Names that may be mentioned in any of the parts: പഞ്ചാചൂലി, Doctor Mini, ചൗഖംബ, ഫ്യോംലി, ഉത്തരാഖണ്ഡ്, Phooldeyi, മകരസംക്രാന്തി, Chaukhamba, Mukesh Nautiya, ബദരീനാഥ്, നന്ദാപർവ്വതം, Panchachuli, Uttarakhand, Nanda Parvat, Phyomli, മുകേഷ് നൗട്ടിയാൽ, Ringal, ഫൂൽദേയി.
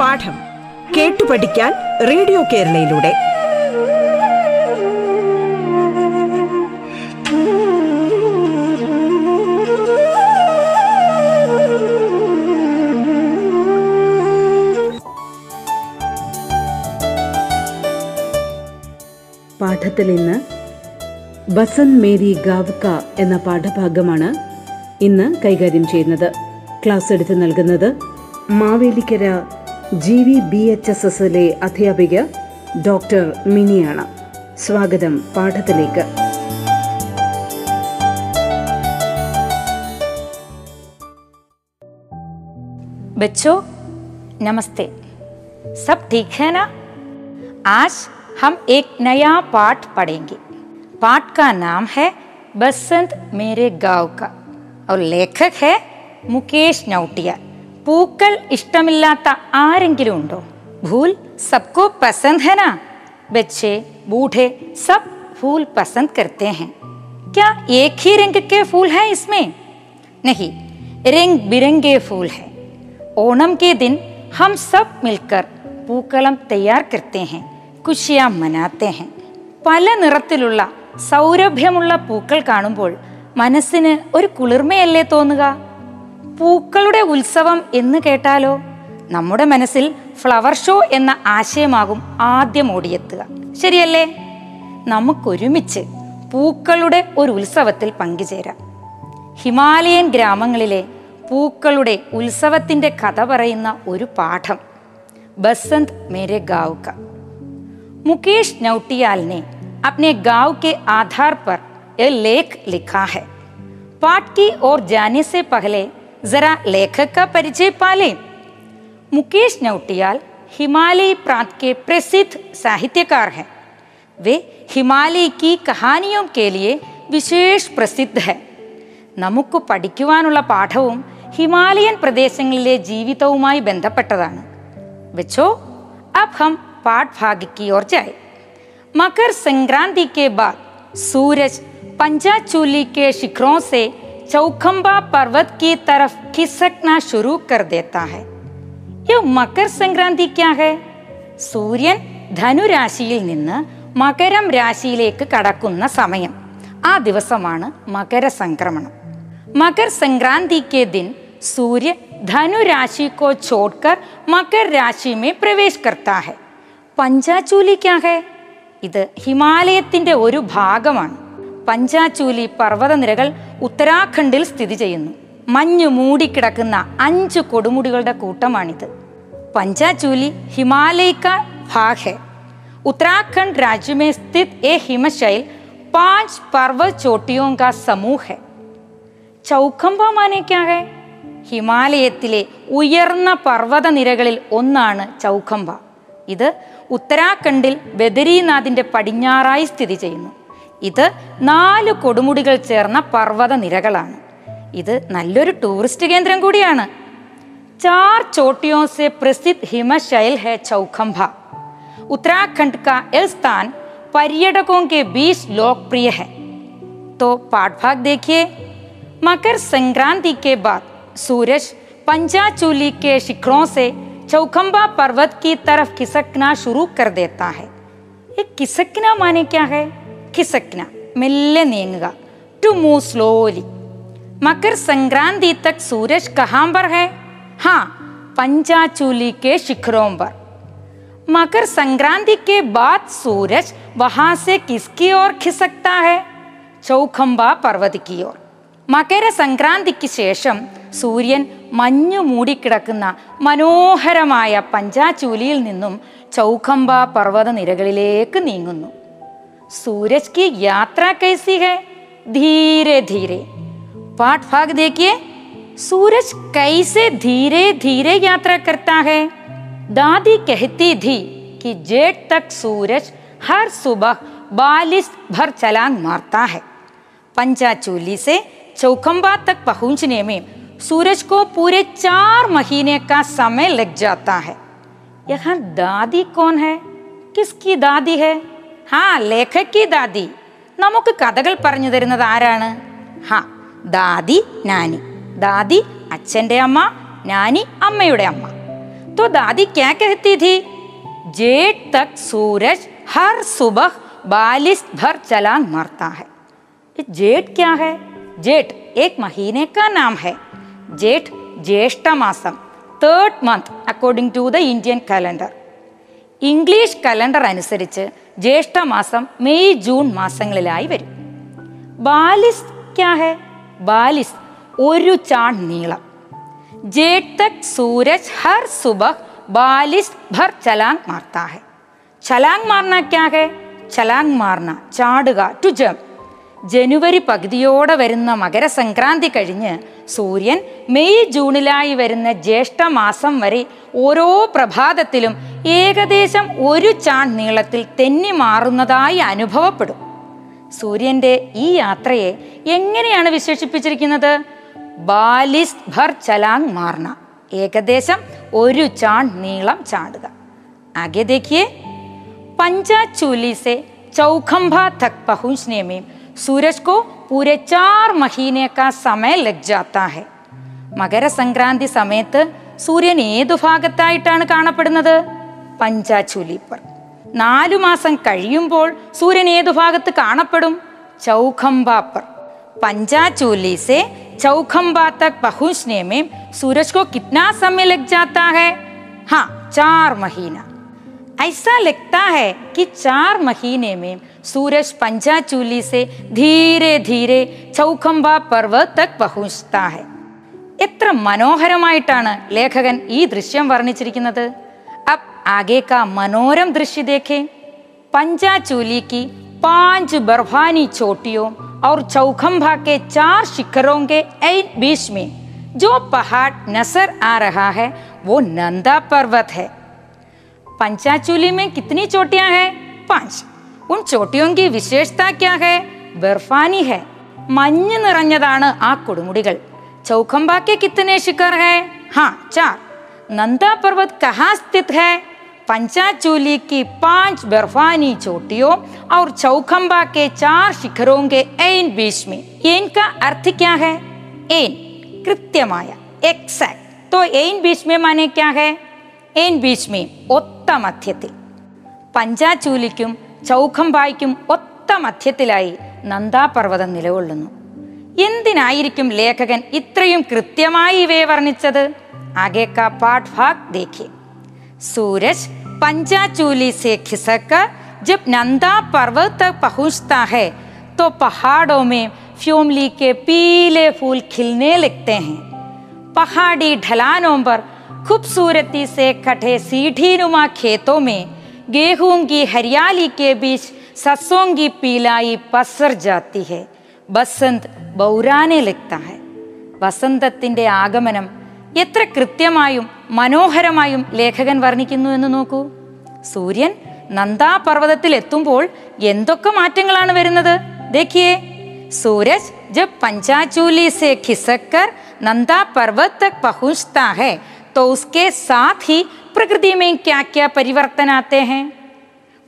പാഠം കേട്ടു പഠിക്കാൻ റേഡിയോ കേരളയിലൂടെ പാഠത്തിൽ ഇന്ന് ബസന്ത് മേരി ഗാവ് കാ എന്ന പാഠഭാഗമാണ് ഇന്ന് കൈകാര്യം ചെയ്യുന്നത്. ക്ലാസ് എടുത്ത് നൽകുന്നത് മാവേലിക്കര GVBHSSലെ അധ്യാപിക ഡോക്ടർ മിനിയാണ്. സ്വാഗതം പാഠത്തിലേക്ക്. बच्चों नमस्ते, सब ठीक है ना? आज हम एक नया पाठ पढ़ेंगे. पाठ का नाम है बसंत मेरे गाँव का और लेखक है मुकेश नौटिया. പൂക്കൾ ഇഷ്ടമില്ലാത്ത ആരെങ്കിലും ഉണ്ടോ? ഭൂൽ സബ്കോ പസന്ദ് ഹെ നാ? ബച്ചേ ബൂഢേ സബ് ഫൂൽ പസന്ദ് കർത്തേ ഹെ. ക്യാ ഏക് ഹി രംഗ് കെ ഫൂൽ ഹെ ഇസ്മേ? നഹി, രംഗ് ബിരംഗേ ഫൂൽ ഹെ. ഓണം കെ ദിൻ ഹം സബ് മിൽക്കർ പൂക്കളം തയ്യാർ കർത്തേ ഹെ, ഖുഷിയാ മനാത്തേ ഹെ. പല നിറത്തിലുള്ള സൗരഭ്യമുള്ള പൂക്കൾ കാണുമ്പോൾ മനസ്സിന് ഒരു കുളിർമയല്ലേ തോന്നുക? പൂക്കളുടെ ഉത്സവം എന്ന് കേട്ടാലോ നമ്മുടെ മനസ്സിൽ ഫ്ലവർ ഷോ എന്ന ആശയമാകും ആദ്യം ഓടിയെത്തുക, ശരിയല്ലേ? നമുക്കൊരുമിച്ച് പൂക്കളുടെ ഒരു ഉത്സവത്തിൽ പങ്കുചേരാം. ഹിമാലയൻ ഗ്രാമങ്ങളിലെ പൂക്കളുടെ ഉത്സവത്തിൻ്റെ കഥ പറയുന്ന ഒരു പാഠം ബസന്ത് മേരെ ഗാവ് കാ. മുകേഷ് നൗട്ടിയാലിനെ അപ്നെ ഗാവ് കെ ആധാർ പർ എ ലേഖ് ലിഖാ ഹെ. പാഠ് കി ഓർ ജാനേ സെ പഹലേ जरा लेखक का परिचय पाले. मुकेश नौटियाल हिमालयी प्रांत के प्रसिद्ध साहित्यकार हैं. वे हिमालय की कहानियों के लिए विशेष प्रसिद्ध है. നമുക്ക് പഠിക്കുവാനുള്ള പാഠവും ഹിമാലയൻ പ്രദേശങ്ങളിലെ ജീവിതവുമായി ബന്ധപ്പെട്ടതാണ്. ബച്ചോ അബ് ഹം പാഠ് ഭാഗ് കി ഓർ ജായേ. മകർ സംക്രാന്തി കെ ബാദ് സൂരജ് पंचाचूली के शिखरों से चौखंबा पर्वत की तरफ खिसकना शुरू कर देता है. ये मकर संक्रांति क्या है? സൂര്യൻ ധനുരാശിയിൽ നിന്ന് മകരം രാശിയിലേക്ക് കടക്കുന്ന സമയം, ആ ദിവസമാണ് മകരസംക്രമണം. മകർ സംക്രാന്തി കെ ദിൻ സൂര്യ ധനുരാശി കോ ഛോഡ്കർ മകർ രാശി മേ പ്രവേശ് കർത്താ ഹെ. പഞ്ചാചൂലി ക്യാ ഹെ? ഇത് ഹിമാലയത്തിന്റെ ഒരു ഭാഗമാണ്. പഞ്ചാചൂലി പർവ്വതനിരകൾ ഉത്തരാഖണ്ഡിൽ സ്ഥിതി ചെയ്യുന്നു. മഞ്ഞു മൂടിക്കിടക്കുന്ന 5 കൊടുമുടികളുടെ കൂട്ടമാണിത്. പഞ്ചാചൂലി ഹിമാലയ കാ ഭാഗ് ഹെ. ഉത്തരാഖണ്ഡ് രാജ്യമേ സ്ഥിത് എ ഹിമശൈൽ 5 പർവ്വത് ചോട്ടിയോ കാ സമൂഹ് ഹെ. ചൗഖംബ മാനേ ക്യാ ഹെ? ഹിമാലയത്തിലെ ഉയർന്ന പർവ്വതനിരകളിൽ ഒന്നാണ് ചൗഖംബ. ഇത് ഉത്തരാഖണ്ഡിൽ ബദരീനാഥിൻ്റെ പടിഞ്ഞാറായി സ്ഥിതി ചെയ്യുന്നു. ഇത് 4 കൊടുമുടികൾ ചേർന്ന പർവ്വത നിരകളാണ്. ഇത് നല്ലൊരു ടൂറിസ്റ്റ് കേന്ദ്രം കൂടിയാണ്. ചാർ ചോട്ടിയോ സെ പ്രസിദ്ധ് ഹിമശൈൽ ഹെ ചൗഖംബ. ഉത്തരാഖണ്ഡ് കാ എ സ്ഥാൻ പര്യടകോ കെ ബീച്ച് ലോക്പ്രിയ ഹെ. തോ പാഠ് ഭാഗ് ദേഖിയേ. മകർ സംക്രാന്തി കെ ബാദ് സൂരജ് പഞ്ചാചൂലി കെ ശിഖറോ സെ ചൗഖംബ പർവ്വത് കി തരഫ് ഖിസക്ന ശുറൂ കർ ദേത്താ ഹെ. ഏ ഖിസക്ന മാനേ ക്യാ ഹെ? ഖിസക്ന മെല്ലെ നീങ്ങുക, to move slowly. Makar Sankranti തക് സൂരജ് കഹാം പർ ഹെ? ഹാ, പഞ്ചാചൂലി കെ ശിഖറോം പർ. മകർ സംക്രാന്തി കെ ബാദ് സൂരജ് വഹാ സെ കിസ്കി or ഖിസക്താ he? ചൗഖംബ പർവ്വത് Ki or. മകര സംക്രാന്തിക്ക് ശേഷം സൂര്യൻ മഞ്ഞു മൂടിക്കിടക്കുന്ന മനോഹരമായ പഞ്ചാചൂലിയിൽ നിന്നും ചൗഖംബ പർവ്വത നിരകളിലേക്ക് നീങ്ങുന്നു. सूरज की यात्रा कैसी है? धीरे धीरे. पाठ भाग देखिए. सूरज कैसे धीरे धीरे यात्रा करता है. दादी कहती थी कि जेठ तक सूरज हर सुबह 42 भर छलांग मारता है. पंचाचूली से चौखंबा तक पहुंचने में सूरज को पूरे 4 महीने का समय लग जाता है. यहाँ दादी कौन है? किसकी दादी है? हाँ, लेखक की दादी. നമുക്ക് കഥകൾ പറഞ്ഞു തരുന്നത് ആരാണ്? ഹാ, ദാദി നാനി. ദാദി അച്ഛൻ്റെ അമ്മ, നാനി അമ്മയുടെ അമ്മ. तो दादी क्या कहती थी? जेठ तक सूरज हर सुबह बालिश भर छलांग मारता है। जेठ क्या है? जेठ एक महीने का नाम है। जेठ ज्येष्ठ मासम, third month according to the Indian calendar. English calendar അനുസരിച്ച് ജ്യേഷ്ഠ മാസം മെയ് ജൂൺ മാസങ്ങളിലായി വരും. ബാലിസ് क्या है? ബാലിസ് ഒരു ചാൺ നീളം. जेठ तक सूरज हर सुबह बालिश भर छलांग मारता है. छलांग मारना क्या है? छलांग मारना ചാടുക, ടു ജംപ്. ജനുവരി പകുതിയോടെ വരുന്ന മകരസംക്രാന്തി കഴിഞ്ഞ് സൂര്യൻ മെയ് ജൂണിലായി വരുന്ന ജ്യേഷ്ഠ മാസം വരെ ഓരോ പ്രഭാതത്തിലും ഏകദേശം ഒരു ചാൺ നീളത്തിൽ തെന്നി മാറുന്നതായി അനുഭവപ്പെടും. സൂര്യൻ്റെ ഈ യാത്രയെ എങ്ങനെയാണ് വിശേഷിപ്പിച്ചിരിക്കുന്നത്? ബാലിസ് ഭർ ചലാങ് മാർണ, ഏകദേശം ഒരു ചാൺ നീളം ചാടുക. ആകെ ദേഖിയേ, पंचाचूली से चौखंबा तक पहुँचने में सूरज को पूरे 4 महीने का समय लग जाता है. മകരസംക്രാന്തി സമയത്ത് സൂര്യൻ ഏതു ഭാഗത്തായിട്ടാണ് കാണപ്പെടുന്നത്? പഞ്ചാചൂലി പർ. 4 മാസം കഴിയുമ്പോൾ സൂര്യൻ ഏതു ഭാഗത്ത് കാണപ്പെടും? ചൗഖംബാ പർ. पंचाचूली से चौखंबा तक पहुँचने में सूरज को कितना समय लग जाता है? हाँ, 4 महीना. ऐसा लगता है कि 4 महीने में सूरज पंचाचूली से धीरे धीरे चौखंबा पर्वत तक पहुँचता है. എത്ര മനോഹരമായിട്ടാണ് ലേഖകൻ ഈ ദൃശ്യം വർണ്ണിച്ചിരിക്കുന്നത്. അബ് ആഗേ കാ മനോരം ദൃശ്യ ദേഖേ. पंचाचूली की 5 बर्फानी चोटियों और चौखंबा के 4 शिखरों के बीच में जो पहाड़ नजर आ रहा है वो नंदा पर्वत है. पंचाचूली में कितनी चोटियां हैं? 5. उन चोटियों की विशेषता क्या है? बर्फानी है, മഞ്ഞ് നിറഞ്ഞതാണ് ആ കൊടുമുടികൾ. चौखंबा के कितने शिखर है? हाँ, 4. नंदा पर्वत कहाँ स्थित है? पंचाचूली की 5 बर्फानी चोटियों और चौखंबा के 4 शिखरों के एन बीच में. एन का अर्थ क्या है? एन कृत्यमाया, एक्सैक्ट. तो एन बीच में माने क्या है? एन बीच में ഒത്ത മധ്യത്തിൽ. പഞ്ചാചൂലിക്കും ചൗഖംബായ്ക്കും ഒത്ത മധ്യത്തിലായി നന്ദാപർവ്വതം നിലകൊള്ളുന്നു. എന്തിനായിരിക്കും ലേഖകൻ ഇത്രയും കൃത്യമായി ഇവയെ വർണ്ണിച്ചത്? ആകെ കാ പാഠ് ഭാഗ് ദേഖിയേ. सूरज पंचाचूली से खिसक कर जब नंदा पर्वत तक पहुँचता है तो पहाड़ों में फ्योमली के पीले फूल खिलने लगते हैं. पहाड़ी ढलानों पर खूबसूरती से कटे सीढ़ी नुमा खेतों में गेहूं की हरियाली के बीच सरसों की पीलाई पसर जाती है. बसंत बौराने लगता है. വസന്തത്തിൻ്റെ ആഗമനം എത്ര കൃത്യമായും മനോഹരമായും ലേഖകൻ വർണ്ണിക്കുന്നു എന്ന് നോക്കൂ. സൂര്യൻ നന്ദാപർവ്വതത്തിൽ എത്തുമ്പോൾ എന്തൊക്കെ മാറ്റങ്ങളാണ് വരുന്നത്? ദേഖിയേ, സൂരജ് ജബ് പഞ്ചാചൂലി സേ ഖിസക്കർ നന്ദാപർവ്വത് തക് പഹുഞ്ച്താ ഹൈ തോ ഉസ്കേ സാത്ത് ഹി പ്രകൃതി മേ ക്യാ ക്യാ പരിവർത്തൻ ആതേ ഹൈ.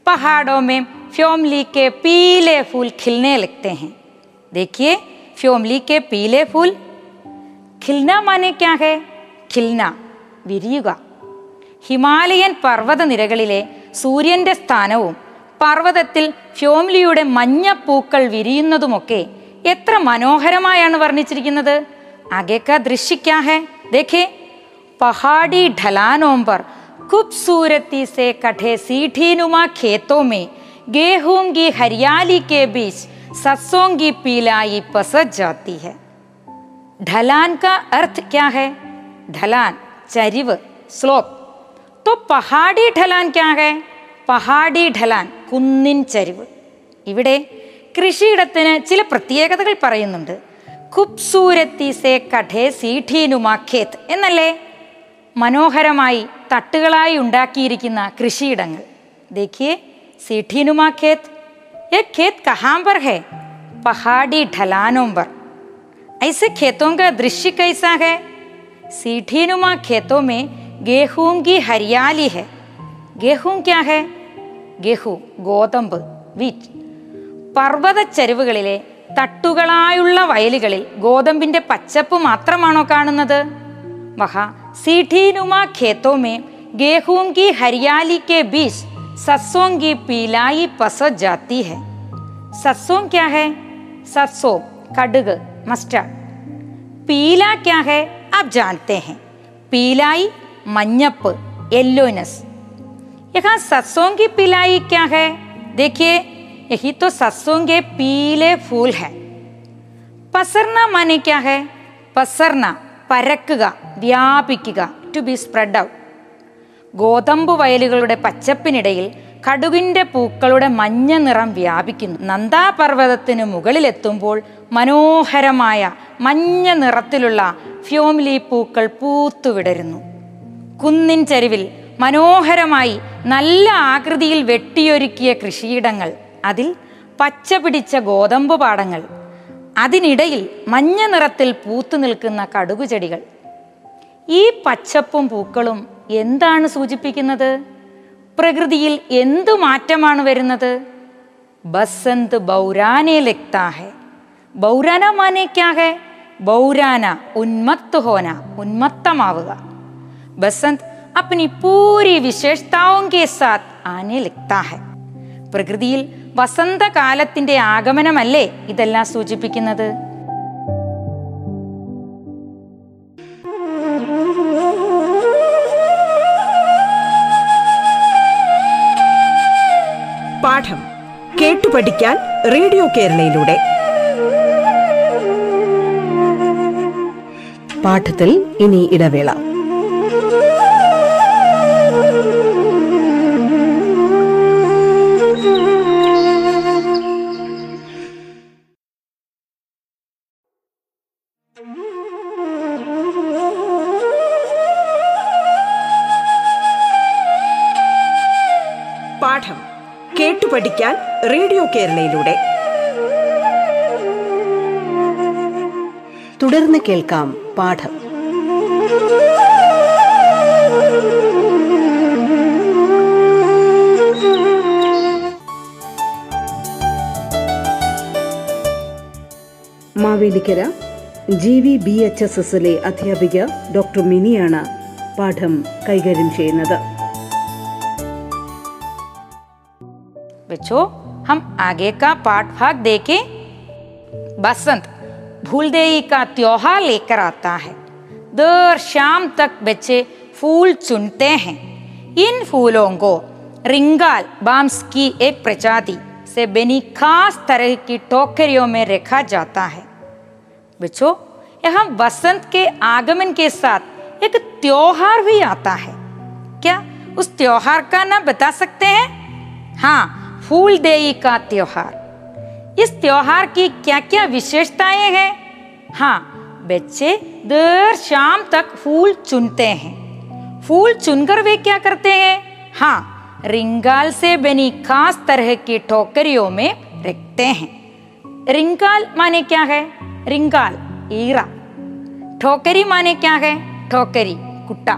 പഹാഡോ മേ ഫ്യോംലി കെ പീലെ ഫൂൽ ഖിൽനെ ലഗ്തേ ഹൈ. ദേഖിയേ, ഫ്യോംലി കെ പീലെ ഫൂൽ. ഖിൽന മാനെ ക്യാ ഹൈ? ഖിൽന വിരിയുക. ഹിമാലയൻ പർവ്വതനിരകളിലെ സൂര്യൻ്റെ സ്ഥാനവും പർവ്വതത്തിൽ ഫ്യോംലിയുടെ മഞ്ഞപ്പൂക്കൾ വിരിയുന്നതുമൊക്കെ എത്ര മനോഹരമായാണ് വർണ്ണിച്ചിരിക്കുന്നത്. ആഗേക്കാ ദൃശ്യിക്കാ ഹെ. ദേഖേ, പഹാടി ഢലാനോംബർ ഖൂബ്സൂരത്തി സേ കഠേ സീഠീനുമാ ഖേത്തോ മേ ഗേഹൂം കി ഹരിയാലി കെ ബീച്ച് സസോ കി പീലായി പസജ് ജാത്തി ഹെ. ഢലാൻ കാ അർത്ഥ് ക്യാ ഹെ? ढलान चरिव, स्लोप. तो पहाड़ी ढलान क्या है? പഹാടി ढलान കുന്നിൻ ചരിവ്. ഇവിടെ കൃഷിയിടത്തിന് ചില പ്രത്യേകതകൾ പറയുന്നുണ്ട്. ഖൂബ്സൂരത്തി സേ കഠേ സീഠീനുമാ ഖേത് എന്നല്ലേ? മനോഹരമായി തട്ടുകളായി ഉണ്ടാക്കിയിരിക്കുന്ന കൃഷിയിടങ്ങൾ. ദേഖിയേ, സീഠീനുമാ ഖേത്. യേ ഖേത് കഹാം പർ ഹേ? പഹാടി ढलानों पर. ऐसे खेतों का दृश्य कैसा है? सीढ़ीनुमा खेतों में गेहूं की हरियाली है. गेहूं क्या है? गेहूं, गोदम्ब, व्हीट. പർവ്വത ചരിവുകളിലെ തട്ടുകളായുള്ള വയലുകളിൽ ഗോതമ്പിന്റെ പച്ചപ്പ് മാത്രമാണോ കാണുന്നത്? വഹാ സീഠീനുമാ ഖേത്തോമേ ഗേഹൂം കി ഹരിയാലി കെ ബീച്ച് സസ്സോം കി പീലായി പസ ജാത്തി ഹെ. സസ്സോം ക്യാ ഹെ? സസ്സോം കടുക് മസ്റ്റാർഡ്. പീല ക്യാ ഹെ? ആപ് ജാനത്തെ ഹെ. പീലായി മഞ്ഞപ്പ് യെല്ലോനസ്. യഹാ സസ്സോം കി പീലായി ക്യാ ഹെ? ദേഖിയേ यही तो सरसों के पीले फूल है. पसरना माने क्या है? पसरना പരക്കുക, വ്യാപിക്കുക, ടു ബി സ്പ്രെഡ് ഔട്ട്. ഗോതമ്പ് വയലുകളുടെ പച്ചപ്പിനിടയിൽ കടുകിൻ്റെ പൂക്കളുടെ മഞ്ഞ നിറം വ്യാപിക്കുന്നു. നന്ദാ പർവ്വതത്തിന് മുകളിലെത്തുമ്പോൾ മനോഹരമായ മഞ്ഞ നിറത്തിലുള്ള ഫ്യോംലി പൂക്കൾ പൂത്തുവിടരുന്നു. കുന്നിൻ ചരിവിൽ മനോഹരമായി നല്ല ആകൃതിയിൽ വെട്ടിയൊരുക്കിയ കൃഷിയിടങ്ങൾ, അതിൽ പച്ച പിടിച്ച ഗോതമ്പ് പാടങ്ങൾ, അതിനിടയിൽ മഞ്ഞ നിറത്തിൽ പൂത്തു നിൽക്കുന്ന കടുകുചെടികൾ. ഈ പച്ചപ്പും പൂക്കളും എന്താണ് സൂചിപ്പിക്കുന്നത്? പ്രകൃതിയിൽ എന്തു മാറ്റമാണ് വരുന്നത്? ബസന്ത് ബൗരാനെ ലഗ്താ ഹെ. ബൗരാന മാനേ ക്യാ ഹെ? ബൗരാന ഉന്മത്ത് ഹോന, ഉന്മത്തമാവുക. ബസന്ത് അപ്നി പൂരി വിശേഷതാओं के साथ आने लगता है. പ്രകൃതിയിൽ വസന്തകാലത്തിന്റെ ആഗമനമല്ലേ ഇതെല്ലാം സൂചിപ്പിക്കുന്നത്? പാഠം കേട്ടു പഠിക്കാൻ റേഡിയോ കേരളയിലൂടെ. പാഠത്തിൽ ഇനി ഇടവേള. പാഠം കേട്ടു പഠിക്കാൻ റേഡിയോ കേരളയിലൂടെ തുടർന്ന് കേൾക്കാം. പാഠം മാവേലിക്കര GVBHSSലെ അധ്യാപിക ഡോക്ടർ മിനിയാണ് പാഠം കൈകാര്യം ചെയ്യുന്നത്. बच्चों हम आगे का पाठ भाग देखें. बसंत फूलदेई का त्योहार लेकर आता है. देर शाम तक बच्चे फूल चुनते हैं. इन फूलों को रिंगाल बाम्स की एक प्रजाति से बनी खास तरह की टोकरियों में रखा जाता है. बच्चों यहाँ बसंत के आगमन के साथ एक त्योहार भी आता है. क्या उस त्योहार का नाम बता सकते हैं? हाँ, फूलदेई का त्योहार. इस त्योहार की क्या क्या विशेषताएं हैं? हाँ, बच्चे देर शाम तक फूल चुनते हैं. फूल चुनकर वे क्या करते हैं? हाँ, रिंगाल से बनी खास तरह की टोकरियों में रखते हैं. रिंगाल माने क्या है? रिंगाल ईरा. टोकरी माने क्या है? टोकरी कुट्टा.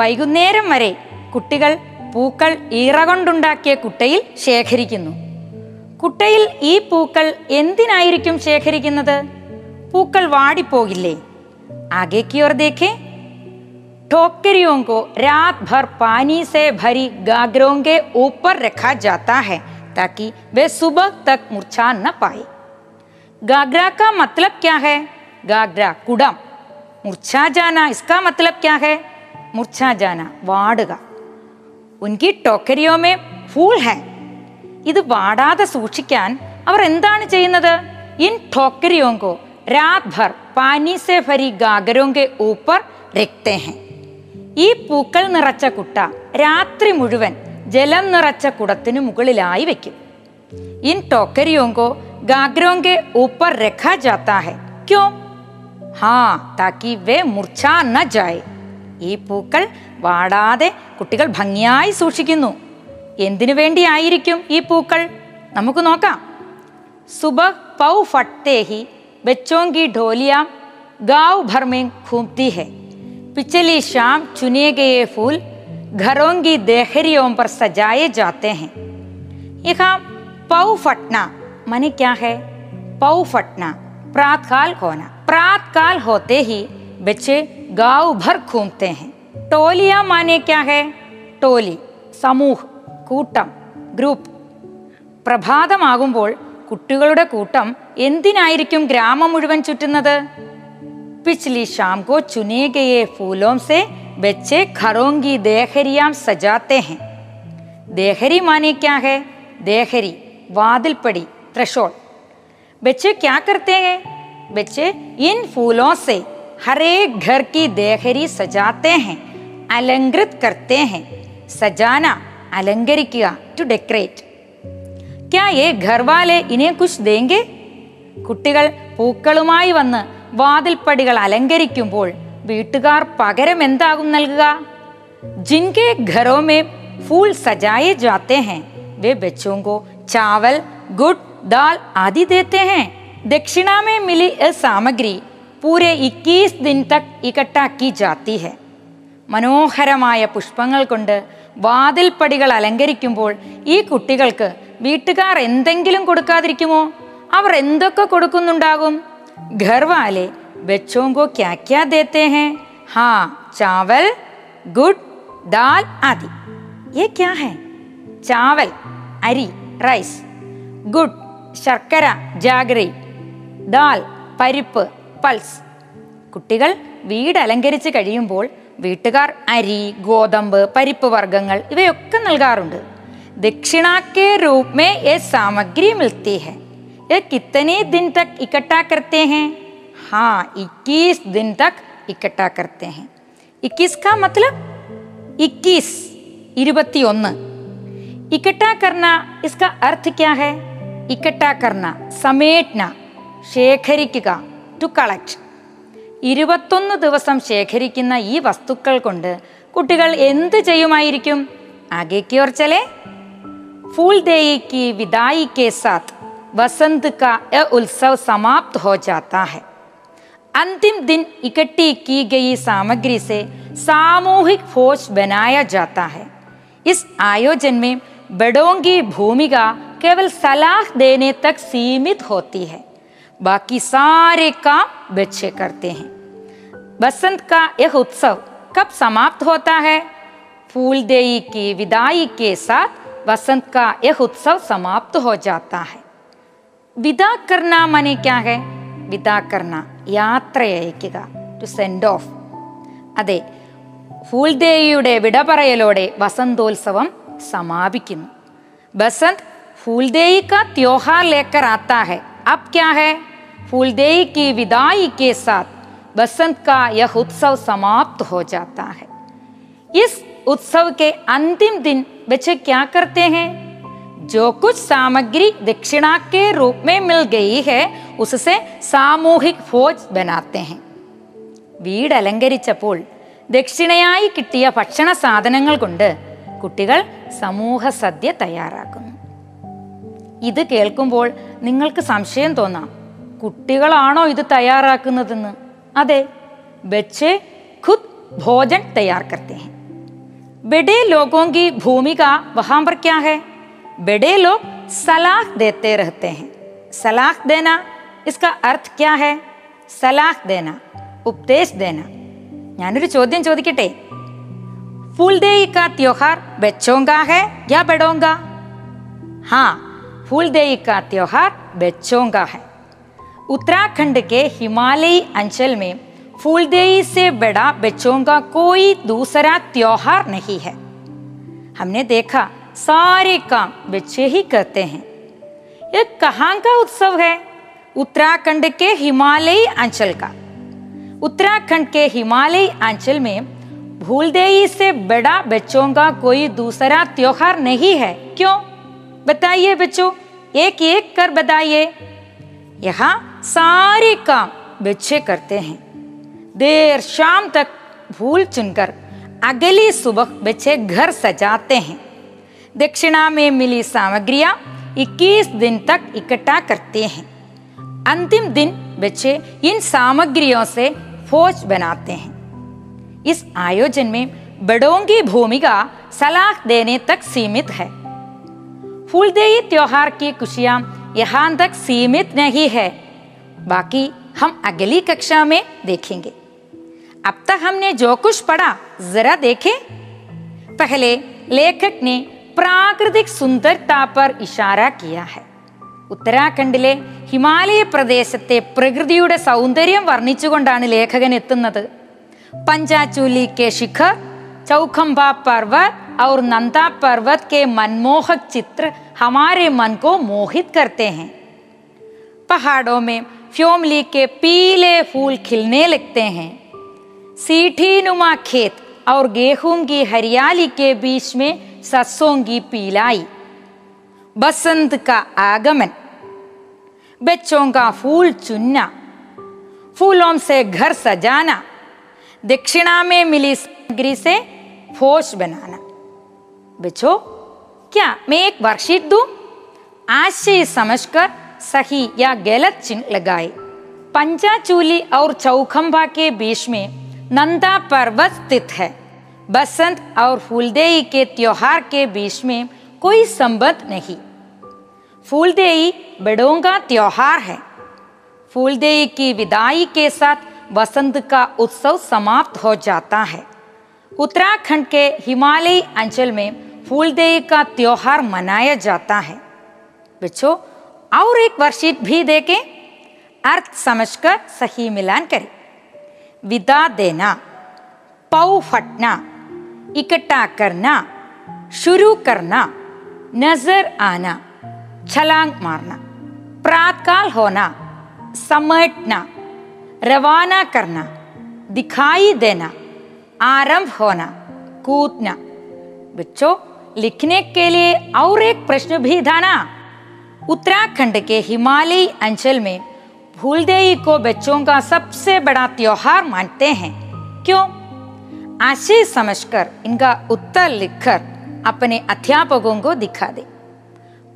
വൈകുന്നേരം വരെ കുട്ടികൾ പൂക്കൾ ഈറ കൊണ്ടുണ്ടാക്കിയ കുട്ടയിൽ ശേഖരിക്കുന്നു. കുട്ടയിൽ ഈ പൂക്കൾ എന്തിനായിരിക്കും ശേഖരിക്കുന്നത്? പൂക്കൾ വാടിപ്പോകില്ലേ? ആഗേക്ക് or ദേഖേ. ടോക്കരിയോ co Raat ഭർ pani say ഭരി ഗാഗ്രോ K ഊപ്പർ രഖാ ജാതാ ഹെ താക്കി വേ സുബഹ തക് മുർഛാ ന പായേ. ഗാഗ്രാ കാ മത്ലബ് ക്യാ ഹെ? ഗാഗ്രാ കുടം. മുർഛാ ജാന ഇസ്കാ മത്ലബ് ക്യാ ഹെ? മുർഛാ ജാന വാടുക. ഉൻകി ടോക്കരിയോമേ ഫൂൾ ഹെ. ഇത് വാടാതെ സൂക്ഷിക്കാൻ അവർ എന്താണ് ചെയ്യുന്നത്? ഇൻ ടോക്കരിയോ കോ രാത് ഭർ പാനി സേ ഭരി ഗാഗരോ കെ ഊപ്പർ രഖ്തേ ഹെ. ഈ പൂക്കൾ നിറച്ച കുട്ട രാത്രി മുഴുവൻ ജലം നിറച്ച കുടത്തിന് മുകളിലായി വെക്കും. ഇൻ ടോക്കരിയോ കോ ഗാഗരോ കെ ഊപ്പർ രഖാ ജാതാ ഹെ. ക്യോ? ഹാ താക്കി വേ മുർഛാ ന ജായേ. ഈ പൂക്കൾ വാടാതെ കുട്ടികൾ ഭംഗിയായി സൂക്ഷിക്കുന്നു. എന്തിനു വേണ്ടി ആയിരിക്കും ഈ പൂക്കൾ? നമുക്ക് നോക്കാം. സുബഹ് പൗ ഫട്തേഹി ബച്ചോങ്കി ഢോലിയ ഗാവ് ഭർമേ ഘൂംതി ഹെ. പിച്ചലി ഷാം ചുനേ ഗയേ ഫൂൽ ഘരോങ്കി ദേഹരിയോം പർ സജായേ ജാത്തേ ഹെ. യഹാം പൗ ഫട്ന माने क्या है, पाव फटना, प्रातःकाल होना। प्रातःकाल होते ही बच्चे गांव भर घूमते हैं। टोलियां माने क्या है, ടോലി, സമൂഹ്, കൂട്ടം, ഗ്രൂപ്പ്. പ്രഭാതമാകുമ്പോൾ കുട്ടികളുടെ കൂട്ടം എന്തിനായിരിക്കും ഗ്രാമം മുഴുവൻ ചുറ്റുന്നത്? പിച്ച്ലി ഷാംകോ ചുനേഗയെ ഫൂലോംസെ ബച്ചെ ഖറോങ്കി ദേഹരിയാം സജാത്തെ ഹെ. ദേഹരി മാനേ ക്യാ ഹെ, ദേഹരി, വാതിൽപ്പടി, ത്രഷോൾ. ബച്ചെ ക്യാ കർത്തേ ഹെ, ബച്ചെ ഇൻ ഫൂലോംസെ ഹരേ ഘർ കി ദേഹരി സജാത്തെ ഹെ, അലങ്കൃത് കർത്തേ ഹെ. സജാന അലങ്കരിക്കുക, ടു ഡെക്കറേറ്റ്. ക്യാ യേ ഘർവാലെ ഇനെ കുശ് ദേങ്കെ? കുട്ടികൾ പൂക്കളുമായി വന്ന് വാതിൽപ്പടികൾ അലങ്കരിക്കുമ്പോൾ വീട്ടുകാർ പകരം എന്താകും നൽകുക? ജിൻകെ ഘറോ മേ ഫൂൾ സജായേ ജാത്തേ ഹെ വേ ബച്ചോം കോ ചാവൽ, ഗുഡ്, ദാൽ ആദി ദേത്തേ ഹെ. ദക്ഷിണ മേ മിലി എ സാമഗ്രി പൂരെ 21 ദിൻ തക് ഇക്കട്ടാക്കി ജാത്തി ഹെ. മനോഹരമായ പുഷ്പങ്ങൾ കൊണ്ട് വാതിൽപ്പടികൾ അലങ്കരിക്കുമ്പോൾ ഈ കുട്ടികൾക്ക് വീട്ടുകാർ എന്തെങ്കിലും കൊടുക്കാതിരിക്കുമോ? അവർ എന്തൊക്കെ കൊടുക്കുന്നുണ്ടാകും? ഘർവാലെ ബച്ചോം കോ ക്യാ ക്യാ ദേത്തേ ഹെ? ഹാ ചാവൽ, ഗുഡ്, ദാൽ ആദി. യേ ക്യാ ഹെ? ചാവൽ അരി, റൈസ്, ഗുഡ് ശർക്കര ജാഗറി, ദാൽ പരിപ്പ്, പൾസ്. കുട്ടികൾ വീട് അലങ്കരിച്ച് കഴിയുമ്പോൾ വീട്ടുകാർ അരി, ഗോതമ്പ്, പരിപ്പ് വർഗ്ഗങ്ങൾ ഇവയൊക്കെ നൽകാറുണ്ട്. ദക്ഷിണാക്കേ രൂപ് മേ യേ സാമഗ്രി മിൽത്തി ഹെ, യേ കിത്തനേ ദിൻ തക് ഇക്കട്ടാ കർത്തേ ഹെ? ഹാ 21 ദിൻ തക് ഇക്കട്ടാ കർത്തേ ഹെ. 21 കാ മത്ലബ് 21, 21. ഇക്കട്ടാ കർണാ ഇസ്കാ അർത്ഥ് ക്യാ ഹെ? ഇക്കട്ടാ കർണാ, സമേറ്റ്ന, ശേഖരിക്കുക, ടു കളക്ട്. 21 ദിവസം ശേഖരിക്കുന്ന ഈ വസ്തുക്കൾ കൊണ്ട് കുട്ടികൾ എന്ത് ചെയ്യുമായിരിക്കും? ആഗേക്ക് ഓർ ചലേ. ഫൂൽദേയി കി വിദായി കെ സാത്ത് വസന്ത് കാ യേ ഉത്സവ് സമാപ്ത് ഹോ ജാതാ ഹെ. അന്തിം ദിൻ ഇക്കട്ടി കീ ഗയി സാമഗ്രി സെ സാമൂഹിക് ഭോജ് ബനായ ജാതാ ഹെ. ഇസ് ആയോജൻ മേ ബഡോം കി ഭൂമിക കേവൽ സലാഹ് ദേനെ തക് സീമിത് ഹോത്തി ഹെ. ബാക്കി സാരേ കാം ബച്ചേ കർത്തേ ഹെ. ബസന്ത് കാ യഹ് ഉത്സവ് കബ് സമാപ്ത് ഹോത്താ ഹെ? ഫൂൽദേയി കി വിദായി കെ സാത്ത് വസന്ത് കാ യഹ് ഉത്സവ് സമാപ്ത് ഹോ ജാത്താ ഹെ. വിദാ കർണ മനെ ക്യാ ഹെ? വിദാ കർണ, യാത്രയയക്കുക, ടു സെൻഡ് ഓഫ്. അതെ, ഫൂൽദേയിയുടെ വിട പറയലോടെ വസന്തോത്സവം സമാപിക്കുന്നു. ബസന്ത് ഫൂൽദേയി കാ ത്യോഹാർ ലേക്കർ ആത്താ ഹെ. അബ് ക്യാ ഹെ? ഫൂൽദേയി കി വിദായി കെ സാത്ത് ബസന്ത് കാ യഹ് ഉത്സവ് സമാപ്ത് ഹോ ജാത്താ ഹെ. ഇസ് ഉത്സവ് കെ അന്തിം ദിൻ ബച്ചേ ക്യാ കർത്തേ ഹെ? ജോ കുച്ച് സാമഗ്രി ദക്ഷിണാ കെ രൂപ് മേ മിൽ ഗയി ഹെ ഉസ്സേ സാമൂഹിക് ഭോജ് ബനാത്തേ ഹെ. വീട് അലങ്കരിച്ചപ്പോൾ ദക്ഷിണയായി കിട്ടിയ ഭക്ഷണ സാധനങ്ങൾ കൊണ്ട് കുട്ടികൾ സമൂഹ സദ്യ തയ്യാറാക്കുന്നു. ഇത് കേൾക്കുമ്പോൾ നിങ്ങൾക്ക് സംശയം തോന്നാം, കുട്ടികളാണോ ഇത് തയ്യാറാക്കുന്നതെന്ന്. അതെ, ബച്ചേ ഖുദ് ഭോജൻ തയ്യാർ കർത്തേ ഹെ. ബഡേ ലോഗോം കി ഭൂമിക വഹാം പർ ക്യാ ഹെ? ബഡേ ലോഗ് സലാഹ് ദേത്തേ രഹത്തെ ഹെ. സലാഹ് ദേന ഇസ്കാ അർത്ഥ് ക്യാ ഹെ? സലാഹ് ദേന, ഉപദേശ് ദേന. ഞാനൊരു ചോദ്യം ചോദിക്കട്ടെ, ഫൂൽദേയി കാ ത്യോഹാർ ബച്ചോം കാ ഹെ യാ ബഡോം കാ? ഹാ, फूलदेई का त्योहार बच्चों का है. उत्तराखंड के हिमालयी अंचल में फूलदेई से बड़ा बच्चों का कोई दूसरा त्योहार नहीं है. हमने देखा सारे काम बच्चे ही करते हैं. ये कहाँ का उत्सव है? उत्तराखंड के हिमालयी अंचल का. उत्तराखंड के हिमालयी अंचल में फूलदेई से बड़ा बच्चों का कोई दूसरा त्योहार नहीं है. क्यों? बताइए बच्चों, एक एक कर बताइए. यहाँ सारे काम बच्चे करते हैं. देर शाम तक फूल चुनकर अगली सुबह बच्चे घर सजाते हैं. दक्षिणा में मिली सामग्रियाँ 21 दिन तक इकट्ठा करते हैं. अंतिम दिन बच्चे इन सामग्रियों से भोज बनाते हैं. इस आयोजन में बड़ों की भूमिका सलाह देने तक सीमित है. फूलदेई त्योहार की खुशियाँ यहाँ तक सीमित नहीं है, बाकी हम अगली कक्षा में देखेंगे। अब तक हमने जो कुछ पढ़ा जरा देखें। पहले लेखक ने प्राकृतिक सुंदरता पर इशारा किया है. ഉത്തരാഖണ്ഡിലെ ഹിമാലയ പ്രദേശത്തെ പ്രകൃതിയുടെ സൗന്ദര്യം വർണ്ണിച്ചുകൊണ്ടാണ് ലേഖകൻ എത്തുന്നത്. പഞ്ചാചൂലി കെ ശിഖർ, ചൗഖംബ പർവ്വത് ഔർ നന്ദാ പർവ്വത് കെ मनमोहक चित्र हमारे मन को मोहित करते हैं. पहाड़ों में फ्योमली के पीले फूल खिलने लगते हैं. सीठी नुमा खेत और गेहूं की हरियाली के बीच में सरसों की पीलाई. बसंत का आगमन, बच्चों का फूल चुनना, फूलों से घर सजाना, दक्षिणा में मिली सामग्री से फोश बनाना. बच्चों, क्या मैं एक वर्कशीट दूं? आशय समझकर सही या गलत चिन्ह लगाए. पंचाचूली और चौखंबा के बीच में नंदा पर्वत स्थित है. बसंत और फूलदेई के त्योहार के बीच में कोई संबंध नहीं. फूलदेई बड़ों का त्योहार है. फूलदेई की विदाई के साथ बसंत का उत्सव समाप्त हो जाता है. उत्तराखंड के हिमालयी अंचल में फूलदेई का त्योहार मनाया जाता है. बच्चों, और एक वर्कशीट भी देखें. अर्थ समझकर सही मिलान करें. विदा देना, पाव फटना, इकट्ठा करना, शुरू करना, नजर आना, छलांग मारना, प्रातःकाल होना, समेटना, रवाना करना, दिखाई देना, आरंभ होना, कूदना. बच्चों, लिखने के लिए और एक प्रश्न भी था ना. उत्तराखंड के हिमालयी अंचल में फूलदेई को बच्चों का सबसे बड़ा त्योहार मानते हैं, क्यों? आशय समझकर इनका उत्तर लिखकर अपने अध्यापकों को दिखा दे.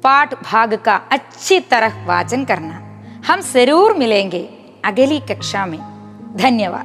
पाठ भाग का अच्छी तरह वाचन करना. हम जरूर मिलेंगे अगली कक्षा में. धन्यवाद.